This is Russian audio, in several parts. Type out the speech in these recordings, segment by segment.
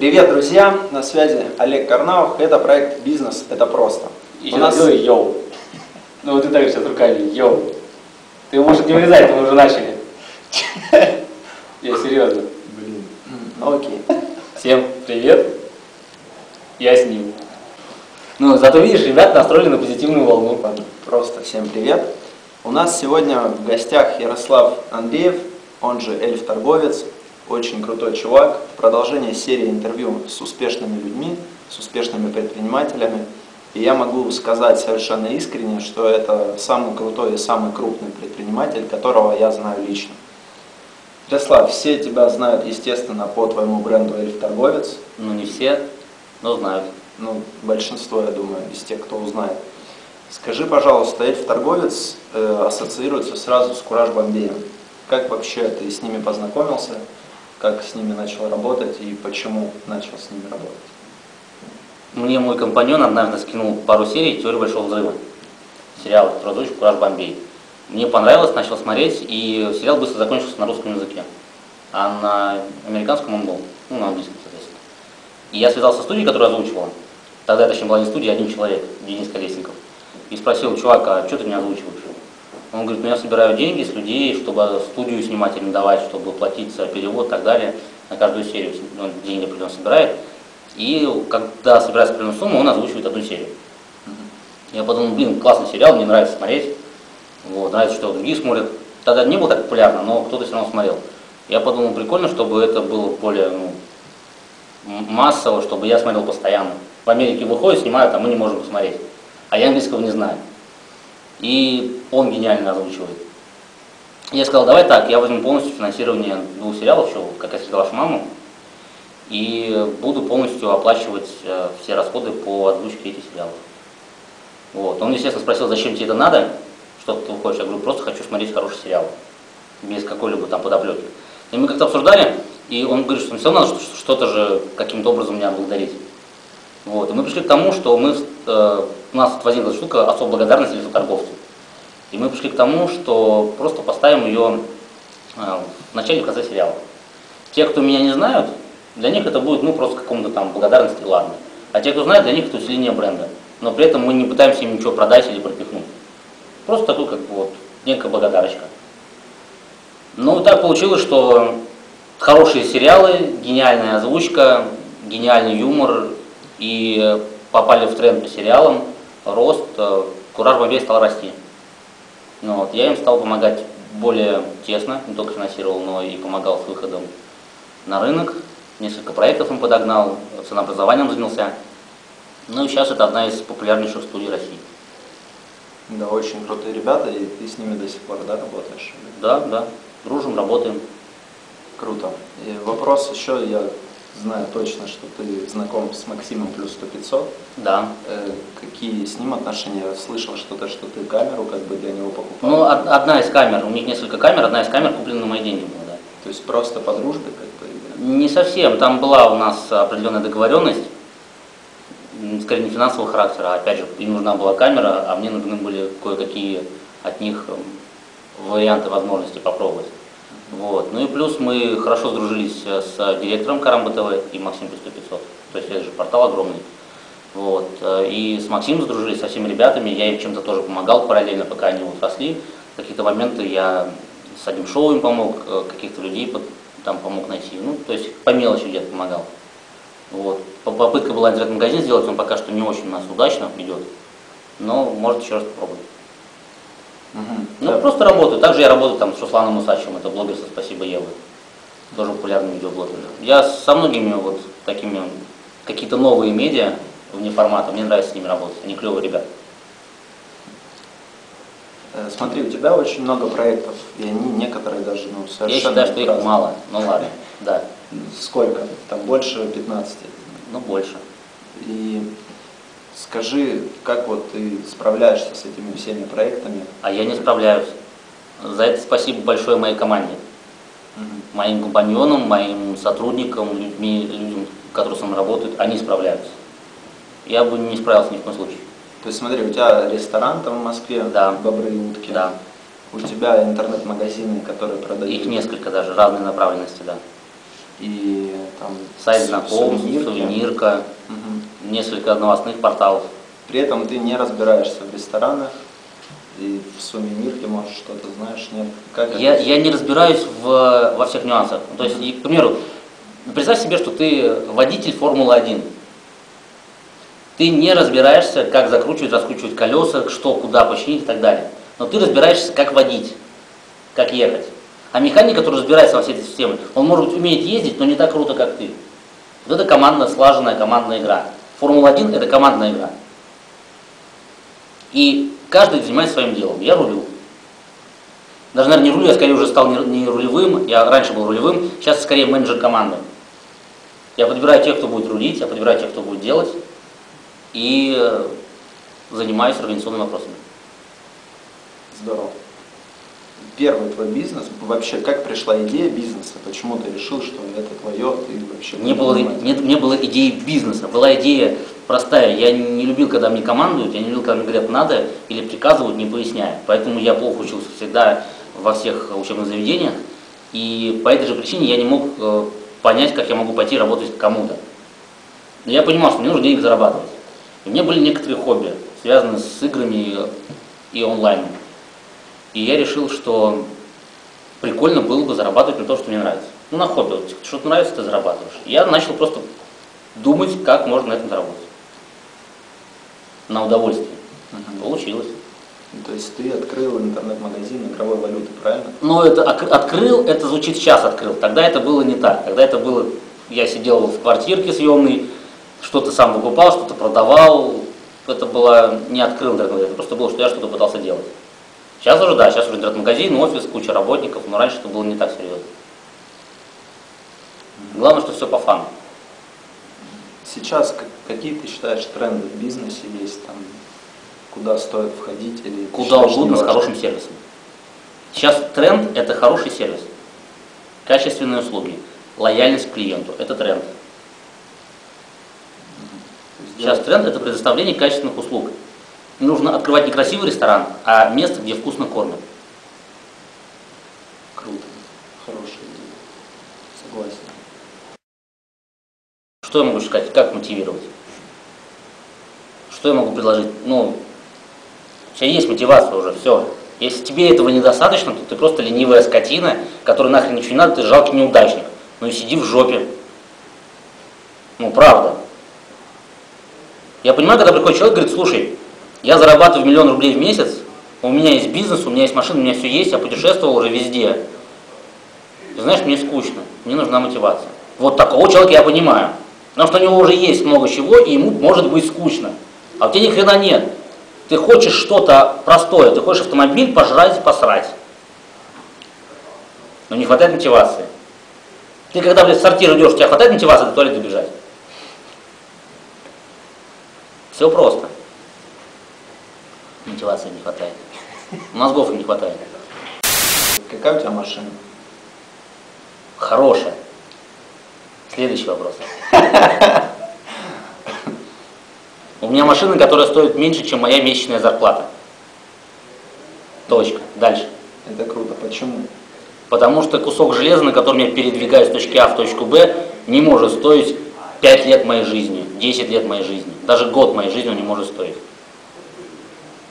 Привет, друзья! На связи Олег Карнаух. Это проект «Бизнес. Это просто». И у нас... Йоу. Ну вот ты так сейчас руками. Йоу. Ты, может, не вырезать, мы уже начали. Я серьезно. Блин. Окей. Всем привет. Я с ним. Ну, зато видишь, ребят настроены на позитивную волну. Просто всем привет. У нас сегодня в гостях Ярослав Андреев, он же Эльф Торговец. Очень крутой чувак. Продолжение серии интервью с успешными людьми, с успешными предпринимателями. И я могу сказать совершенно искренне, что это самый крутой и самый крупный предприниматель, которого я знаю лично. Ярослав, все тебя знают, естественно, по твоему бренду «Эльф Торговец». Ну, не все, но знают. Ну, большинство, я думаю, из тех, кто узнает. Скажи, пожалуйста, «Эльф Торговец» ассоциируется сразу с «Кураж Бомбеем». Как вообще ты с ними познакомился? Как с ними начал работать и почему начал с ними работать? Мне мой компаньон однажды скинул пару серий «Теории большого взрыва». Сериал про дочь «Кураж Бомбей». Мне понравилось, начал смотреть, и сериал быстро закончился на русском языке. А на американском он был, ну, на английском, соответственно. И я связался со студией, которую озвучивала. Тогда, точнее, была не студия, один человек, Денис Колесников. И спросил: чувак, а что ты меня озвучиваешь? Он говорит: ну я собираю деньги с людей, чтобы студию снимать, арендовать, чтобы платить за перевод и так далее. На каждую серию он деньги определенно собирает. И когда собирается определенную сумму, он озвучивает одну серию. Я подумал: блин, классный сериал, мне нравится смотреть. Вот, нравится, что другие смотрят. Тогда не было так популярно, но кто-то все равно смотрел. Я подумал: прикольно, чтобы это было более массово, чтобы я смотрел постоянно. В Америке выходит, снимают, а мы не можем посмотреть. А я английского не знаю. И он гениально озвучивает. Я сказал: давай так, я возьму полностью финансирование двух сериалов, еще «Как я встретил вашу маму», и буду полностью оплачивать все расходы по озвучке этих сериалов. Вот. Он, естественно, спросил: зачем тебе это надо, что ты хочешь? Я говорю: просто хочу смотреть хороший сериал, без какой-либо там подоплеки. И мы как-то обсуждали, и он говорит, что все надо что-то же каким-то образом меня благодарить. Вот. И мы пришли к тому, что мы, у нас возникла штука особой благодарности за торговцу. И мы пришли к тому, что просто поставим ее в начале и в конце сериала. Те, кто меня не знают, для них это будет, ну, просто какому-то там благодарности, ладно. А те, кто знает, для них это усиление бренда. Но при этом мы не пытаемся им ничего продать или пропихнуть. Просто такой, как бы, вот, некая благодарочка. Ну, так получилось, что хорошие сериалы, гениальная озвучка, гениальный юмор и... попали в тренд по сериалам, рост, «Кураж Бомбей» стал расти. Ну, вот, я им стал помогать более тесно, не только финансировал, но и помогал с выходом на рынок. Несколько проектов им подогнал, ценообразованием занялся. Ну и сейчас это одна из популярнейших студий России. Да, очень крутые ребята, и ты с ними до сих пор, да, работаешь? Да, да, дружим, работаем. Круто. И вопрос еще, я знаю точно, что ты знаком с Максимом +100500. Да. Какие с ним отношения? Слышал что-то, что ты камеру как бы для него покупал? Ну, одна из камер. У них несколько камер, одна из камер куплена на мои деньги была, да. То есть просто по дружбе как бы? Да? Не совсем. Там была у нас определенная договоренность, скорее не финансового характера. Опять же, им нужна была камера, а мне нужны были кое-какие от них варианты, возможности попробовать. Вот. Ну и плюс мы хорошо сдружились с директором КарамБТВ и Максим +100500, то есть это же портал огромный. Вот. И с Максимом сдружились, со всеми ребятами, я им чем-то тоже помогал параллельно, пока они вот росли. В какие-то моменты я с одним шоу им помог, каких-то людей там помог найти, ну то есть по мелочи где-то помогал. Вот. Попытка была интернет-магазин сделать, он пока что не очень у нас удачно идет, но может еще раз попробовать. Угу, ну, да. Просто работаю. Также я работаю там с Русланом Усачевым, это блогер со «Спасибо, Евы». Тоже популярный видеоблогер. Я со многими вот такими, какие-то новые медиа вне формата, мне нравится с ними работать, они клевые ребята. Смотри, у тебя очень много проектов, и они некоторые даже, ну, совершенно... Я считаю, что их мало, ну ладно, да. Сколько? Там больше 15? Ну, больше. И... скажи, как вот ты справляешься с этими всеми проектами? А я не справляюсь. За это спасибо большое моей команде. Моим компаньонам, моим сотрудникам, людям, которые со мной работают, они справляются. Я бы не справился ни в коем случае. То есть смотри, у тебя ресторан там в Москве, да. «Бобры и утки». Да. У тебя интернет-магазины, которые продают... Их несколько даже, разные направленности, да. и там сайт знакомств, сувенирка, несколько новостных порталов. При этом ты не разбираешься в ресторанах и в сувенирке, может, что-то знаешь, нет? Как я не разбираюсь во всех нюансах. То есть, и, к примеру, представь себе, что ты водитель Формулы-1. Ты не разбираешься, как закручивать, раскручивать колеса, что, куда починить и так далее. Но ты разбираешься, как водить, как ехать. А механик, который разбирается во всей этой системе, он, может быть, умеет ездить, но не так круто, как ты. Вот это командная, слаженная командная игра. Формула-1 – это командная игра. И каждый занимается своим делом. Я рулю. Даже, наверное, не рулю, я скорее уже стал не рулевым, я раньше был рулевым, сейчас скорее менеджер команды. Я подбираю тех, кто будет рулить, я подбираю тех, кто будет делать, и занимаюсь организационными вопросами. Здорово. Первый твой бизнес, вообще как пришла идея бизнеса, почему ты решил, что это твое, ты вообще... Не было идеи бизнеса, была идея простая, я не любил, когда мне командуют, я не любил, когда мне говорят надо или приказывают, не поясняя, поэтому я плохо учился всегда во всех учебных заведениях, и по этой же причине я не мог понять, как я могу пойти работать к кому-то. Но я понимал, что мне нужно денег зарабатывать, и у меня были некоторые хобби, связанные с играми и онлайном. И я решил, что прикольно было бы зарабатывать на то, что мне нравится. Ну, на хобби. Что-то нравится, ты зарабатываешь. Я начал просто думать, как можно на этом заработать. На удовольствие. Получилось. То есть ты открыл интернет-магазин игровой валюты, правильно? Ну, это открыл, это звучит сейчас открыл. Тогда это было не так. Тогда это было, я сидел в квартирке съемной, что-то сам покупал, что-то продавал. Это было не открыл интернет-магазин, просто было, что я что-то пытался делать. Сейчас уже, да, сейчас уже интернет-магазин, офис, куча работников, но раньше это было не так серьезно. Главное, что все по фану. Сейчас какие ты считаешь тренды в бизнесе есть, там, куда стоит входить или... Куда угодно с хорошим сервисом. Сейчас тренд – это хороший сервис, качественные услуги, лояльность к клиенту – это тренд. Сейчас тренд – это предоставление качественных услуг. Нужно открывать не красивый ресторан, а место, где вкусно кормят. Круто. Хорошая идея. Согласен. Что я могу сказать? Как мотивировать? Что я могу предложить? Ну, у тебя есть мотивация уже, все. Если тебе этого недостаточно, то ты просто ленивая скотина, которой нахрен ничего не надо, ты жалкий неудачник. Ну и сиди в жопе. Ну, правда. Я понимаю, когда приходит человек и говорит, слушай, я зарабатываю 1 000 000 рублей в месяц, у меня есть бизнес, у меня есть машина, у меня все есть, я путешествовал уже везде. Ты знаешь, мне скучно, мне нужна мотивация. Вот такого человека я понимаю. Потому что у него уже есть много чего, и ему может быть скучно. А у тебя ни хрена нет. Ты хочешь что-то простое, ты хочешь автомобиль пожрать, посрать. Но не хватает мотивации. Ты когда, блядь, в сортир идешь, у тебя хватает мотивации до туалета бежать? Все просто. Мотивации не хватает. Мозгов им не хватает. Какая у тебя машина? Хорошая. Следующий вопрос. У меня машина, которая стоит меньше, чем моя месячная зарплата. Точка. Дальше. Это круто. Почему? Потому что кусок железа, на котором я передвигаюсь с точки А в точку Б, не может стоить 5 лет моей жизни, 10 лет моей жизни. Даже год моей жизни он не может стоить.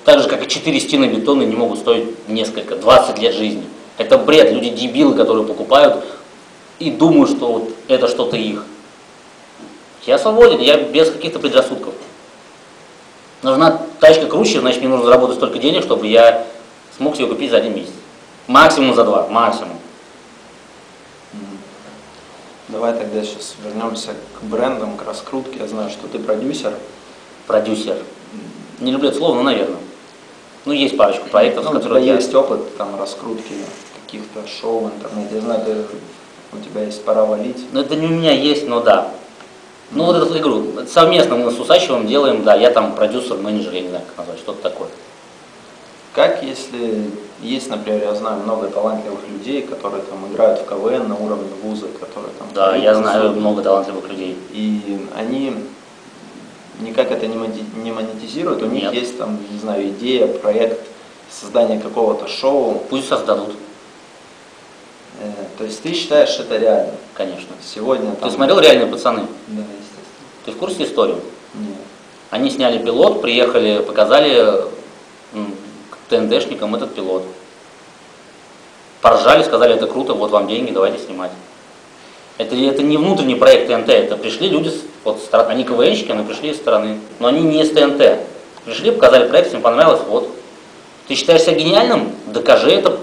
Так же, как и 4 стены бетона не могут стоить несколько, 20 лет жизни. Это бред, люди дебилы, которые покупают и думают, что вот это что-то их. Я свободен, я без каких-то предрассудков. Нужна тачка круче, значит мне нужно заработать столько денег, чтобы я смог ее купить за 1 месяц. Максимум за 2, максимум. Давай тогда сейчас вернемся к брендам, к раскрутке. Я знаю, что ты продюсер. Продюсер. Не люблю это слово, но, наверное. Ну, есть парочку проектов, ну, с которых я... есть опыт там раскрутки каких-то шоу в интернете. Я знаю, у тебя есть «Пора валить». Ну, это не у меня есть, но да. Ну, вот эту игру совместно мы с Усачевым делаем, да, я там продюсер, менеджер, я не знаю, как назвать, что-то такое. Как если... Есть, например, я знаю много талантливых людей, которые там играют в КВН на уровне вуза, которые там... Да, я знаю много талантливых людей. И они... Никак это не монетизирует, у них Нет. есть там, не знаю, идея, проект, создание какого-то шоу. Пусть создадут. То есть ты считаешь, что это реально? Конечно. Сегодня. Ты смотрел «Реальные пацаны»? Да, естественно. Ты в курсе истории? Нет. Они сняли пилот, приехали, показали ТНДшникам этот пилот. Поржали, сказали, это круто, вот вам деньги, давайте снимать. Это не внутренний проект ТНТ, это пришли люди, вот, они КВНщики, они пришли из страны, но они не из ТНТ. Пришли, показали проект, всем понравилось, вот. Ты считаешь себя гениальным? Докажи это,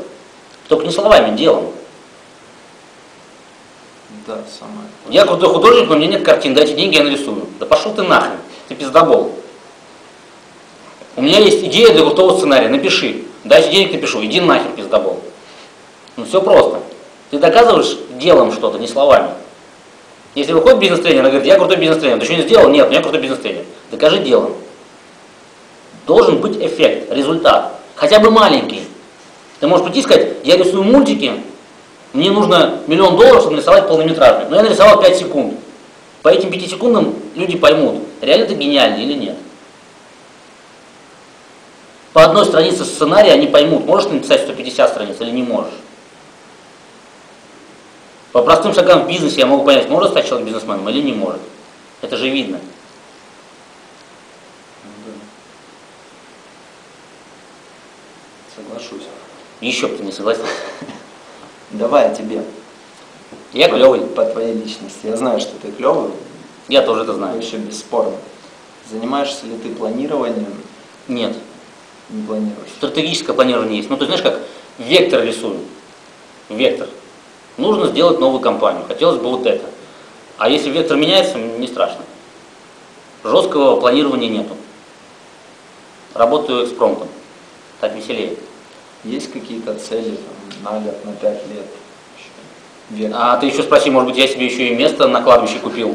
только не словами, делом. Да, самое. Я крутой художник, но у меня нет картин, дайте деньги, я нарисую. Да пошел ты нахрен, ты пиздобол. У меня есть идея для крутого сценария, напиши. Дайте денег, напишу, иди нахер, пиздобол. Ну все просто. Ты доказываешь делом что-то, не словами. Если выходит бизнес-тренер и говорит, я крутой бизнес-тренер, ты еще не сделал? Нет, я крутой бизнес-тренер. Докажи делом. Должен быть эффект, результат. Хотя бы маленький. Ты можешь прийти и сказать, я рисую мультики, мне нужно $1 000 000, чтобы нарисовать полнометражный. Но я нарисовал 5 секунд. По этим 5 секундам люди поймут, реально ты гениальный или нет. По одной странице сценария они поймут, можешь ты написать 150 страниц или не можешь. По простым шагам в бизнесе я могу понять, может стать человек бизнесменом или не может. Это же видно. Соглашусь. Еще бы ты не согласился. Давай о тебе. Я клевый. По твоей личности. Я знаю, что ты клевый. Я тоже это знаю. Еще бесспорно. Занимаешься ли ты планированием? Нет. Не планируешь. Стратегическое планирование есть. Ну, ты знаешь, как вектор рисую. Вектор. Нужно сделать новую компанию. Хотелось бы вот это. А если вектор меняется, не страшно. Жесткого планирования нету. Работаю экспромтом. Так веселее. Есть какие-то цели там, на лет, на 5 лет? Вектор. А ты еще спроси, может быть, я себе еще и место на кладбище купил?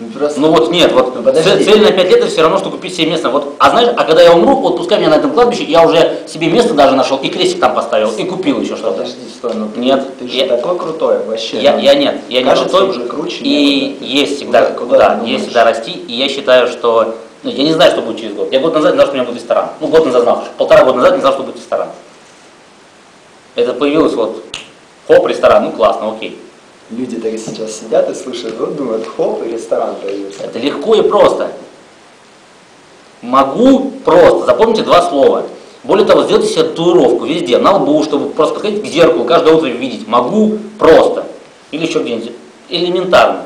Ну, просто... ну вот нет, вот цель на 5 лет это все равно, что купить себе место. Вот, а знаешь, а когда я умру, вот пускай меня на этом кладбище, я уже себе место даже нашел, и крестик там поставил, и купил еще что-то. Подожди, стой, ну нет, ты же такой крутой вообще. Я не крутой, уже круче, и есть всегда куда есть всегда расти, и я считаю, что, ну, я не знаю, что будет через год. Я год назад не знал, что у меня будет ресторан. Ну, год назад знал, полтора года назад не знал, что будет ресторан. Это появилось вот, хоп, ресторан, ну классно, окей. Люди так сейчас сидят и слушают, вот думают, хоп, и ресторан появится. Это легко и просто. Могу просто. Запомните два слова. Более того, сделайте себе татуировку везде, на лбу, чтобы просто подходить к зеркалу, каждое утро видеть. Могу просто. Или еще где-нибудь. Элементарно.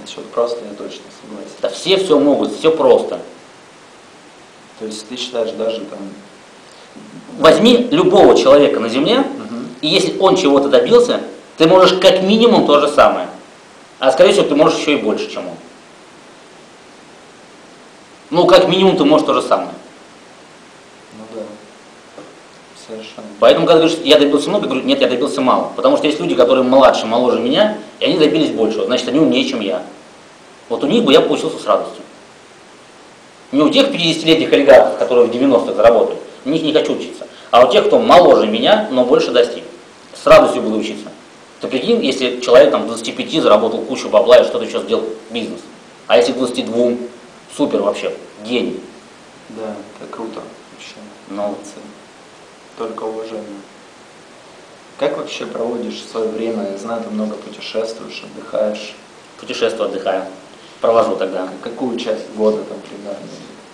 Насчет просто я точно согласен. Да все могут, все просто. То есть ты считаешь даже там... Возьми любого человека на земле, и если он чего-то добился, ты можешь как минимум то же самое. А скорее всего, ты можешь еще и больше, чем он. Ну, как минимум, ты можешь то же самое. Ну да. Совершенно. Поэтому, когда говоришь, я добился много, я говорю, нет, я добился мало. Потому что есть люди, которые младше, моложе меня, и они добились большего. Значит, они умнее, чем я. Вот у них бы я получился с радостью. Не у тех 50-летних олигархов, которые в 90-х заработали. У них не хочу учиться. А у тех, кто моложе меня, но больше достиг. С радостью буду учиться. Ты прикинь, если человек там 25 заработал кучу бабла и что-то еще сделал бизнес. А если 22, супер вообще, гений. Да, это круто вообще. Но только уважение. Как вообще проводишь свое время? Я знаю, ты много путешествуешь, отдыхаешь. Путешествую, отдыхаю. Провожу тогда. Какую часть года там примерно?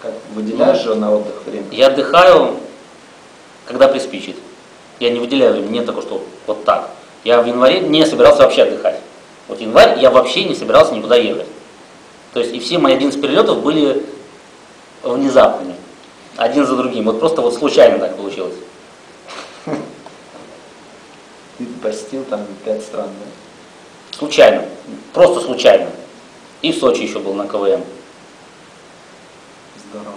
Как выделяешь же на отдых время? Я отдыхаю, когда приспичит. Я не выделяю время, нет такого, что вот так. Я в январе не собирался вообще отдыхать. Вот январь я вообще не собирался никуда ехать. То есть и все мои 11 перелетов были внезапными. Один за другим. Вот просто вот случайно так получилось. Ты посетил там 5 стран, да? Случайно. Просто случайно. И в Сочи еще был на КВН. Здорово.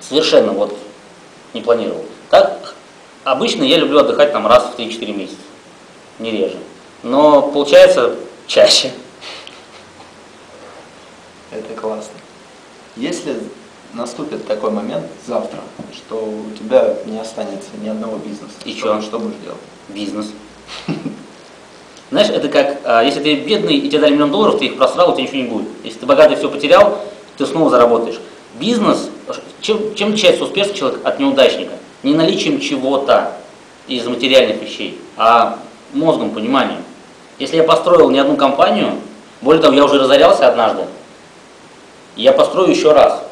Совершенно вот не планировал. Так, обычно я люблю отдыхать там раз в 3-4 месяца. Не реже. Но получается чаще. Это классно. Если наступит такой момент завтра, что у тебя не останется ни одного бизнеса. И что будешь делать? Бизнес. Знаешь, это как, если ты бедный и тебе дали $1 000 000, ты их просрал, у тебя ничего не будет. Если ты богатый все потерял, ты снова заработаешь. Бизнес, чем отличается успешный человек от неудачника? Не наличием чего-то. из материальных вещей, а мозгом, пониманием. Если я построил не одну компанию, более того, я уже разорялся однажды, я построю еще раз.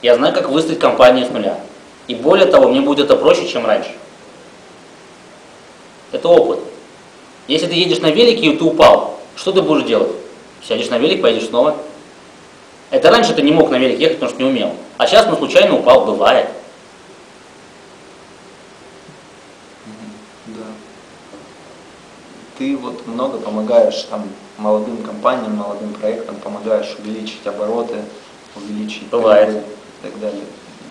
Я знаю, как выстроить компанию с нуля. И более того, мне будет это проще, чем раньше. Это опыт. Если ты едешь на велике и ты упал, что ты будешь делать? Сядешь на велик, поедешь снова. Это раньше ты не мог на велик ехать, потому что не умел. А сейчас ну, случайно упал, бывает. Да. Ты вот много помогаешь там молодым компаниям, молодым проектам, помогаешь увеличить обороты, увеличить прибыль и так далее.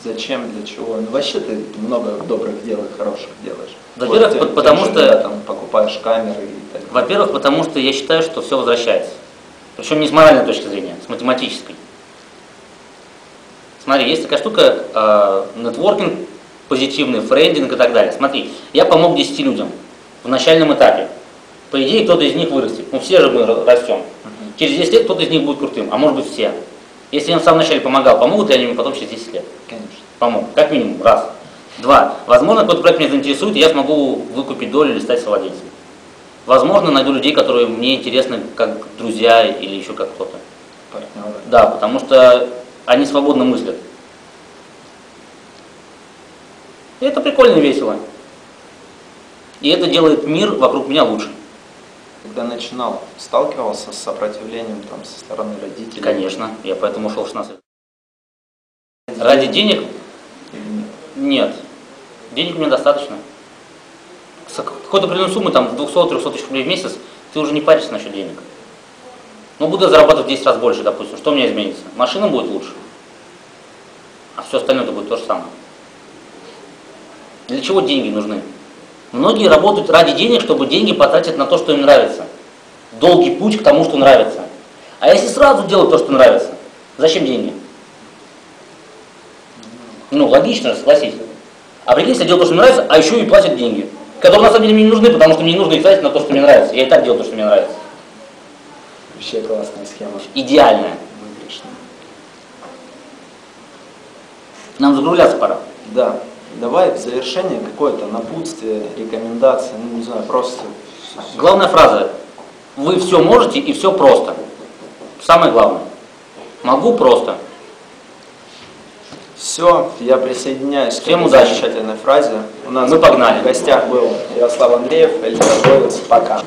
Зачем, для чего? Ну, вообще ты много добрых дел и хороших делаешь. Во-первых, вот потому что ты там покупаешь камеры и так далее. Во-первых, потому что я считаю, что все возвращается. Причем не с моральной точки зрения, с математической. Смотри, есть такая штука, нетворкинг, позитивный, френдинг и так далее. Смотри, я помог 10 людям в начальном этапе. По идее, кто-то из них вырастет. Ну, все же мы растем. Через 10 лет кто-то из них будет крутым, а может быть все. Если я им в самом начале помогал, помогут ли они мне потом через 10 лет? Конечно. Помогут. Как минимум. Раз. Два. Возможно, какой-то проект меня заинтересует, и я смогу выкупить долю или стать совладельцем. Возможно, найду людей, которые мне интересны как друзья или еще как кто-то. Партнеры. Да, потому что они свободно мыслят. И это прикольно, весело. И это делает мир вокруг меня лучше. Когда начинал, сталкивался с сопротивлением там, со стороны родителей? Конечно, я поэтому ушел в 16 лет. Ради денег? Нет. Денег мне достаточно. С какой-то определенной суммы, там, 200-300 тысяч рублей в месяц, ты уже не паришься насчет денег. Но буду зарабатывать в 10 раз больше, допустим. Что у меня изменится? Машина будет лучше, а все остальное -то будет то же самое. Для чего деньги нужны? Многие работают ради денег, чтобы деньги потратить на то, что им нравится. Долгий путь к тому, что нравится. А если сразу делать то, что нравится, зачем деньги? Ну, логично же, согласись. А прикинь, если делать то, что мне нравится, а еще и платят деньги, которые на самом деле мне не нужны, потому что мне не нужно их тратить на то, что мне нравится. Я и так делаю то, что мне нравится. Вообще классная схема. Идеальная. Выигрышная. Нам закругляться пора. Да. Давай в завершение какое-то напутствие, рекомендации, ну не знаю, просто... Главная фраза. Вы все можете и все просто. Самое главное. Могу просто. Все, я присоединяюсь всем к этой замечательной фразе. У нас в гостях был Ярослав Андреев, Эльф Торговец. Пока.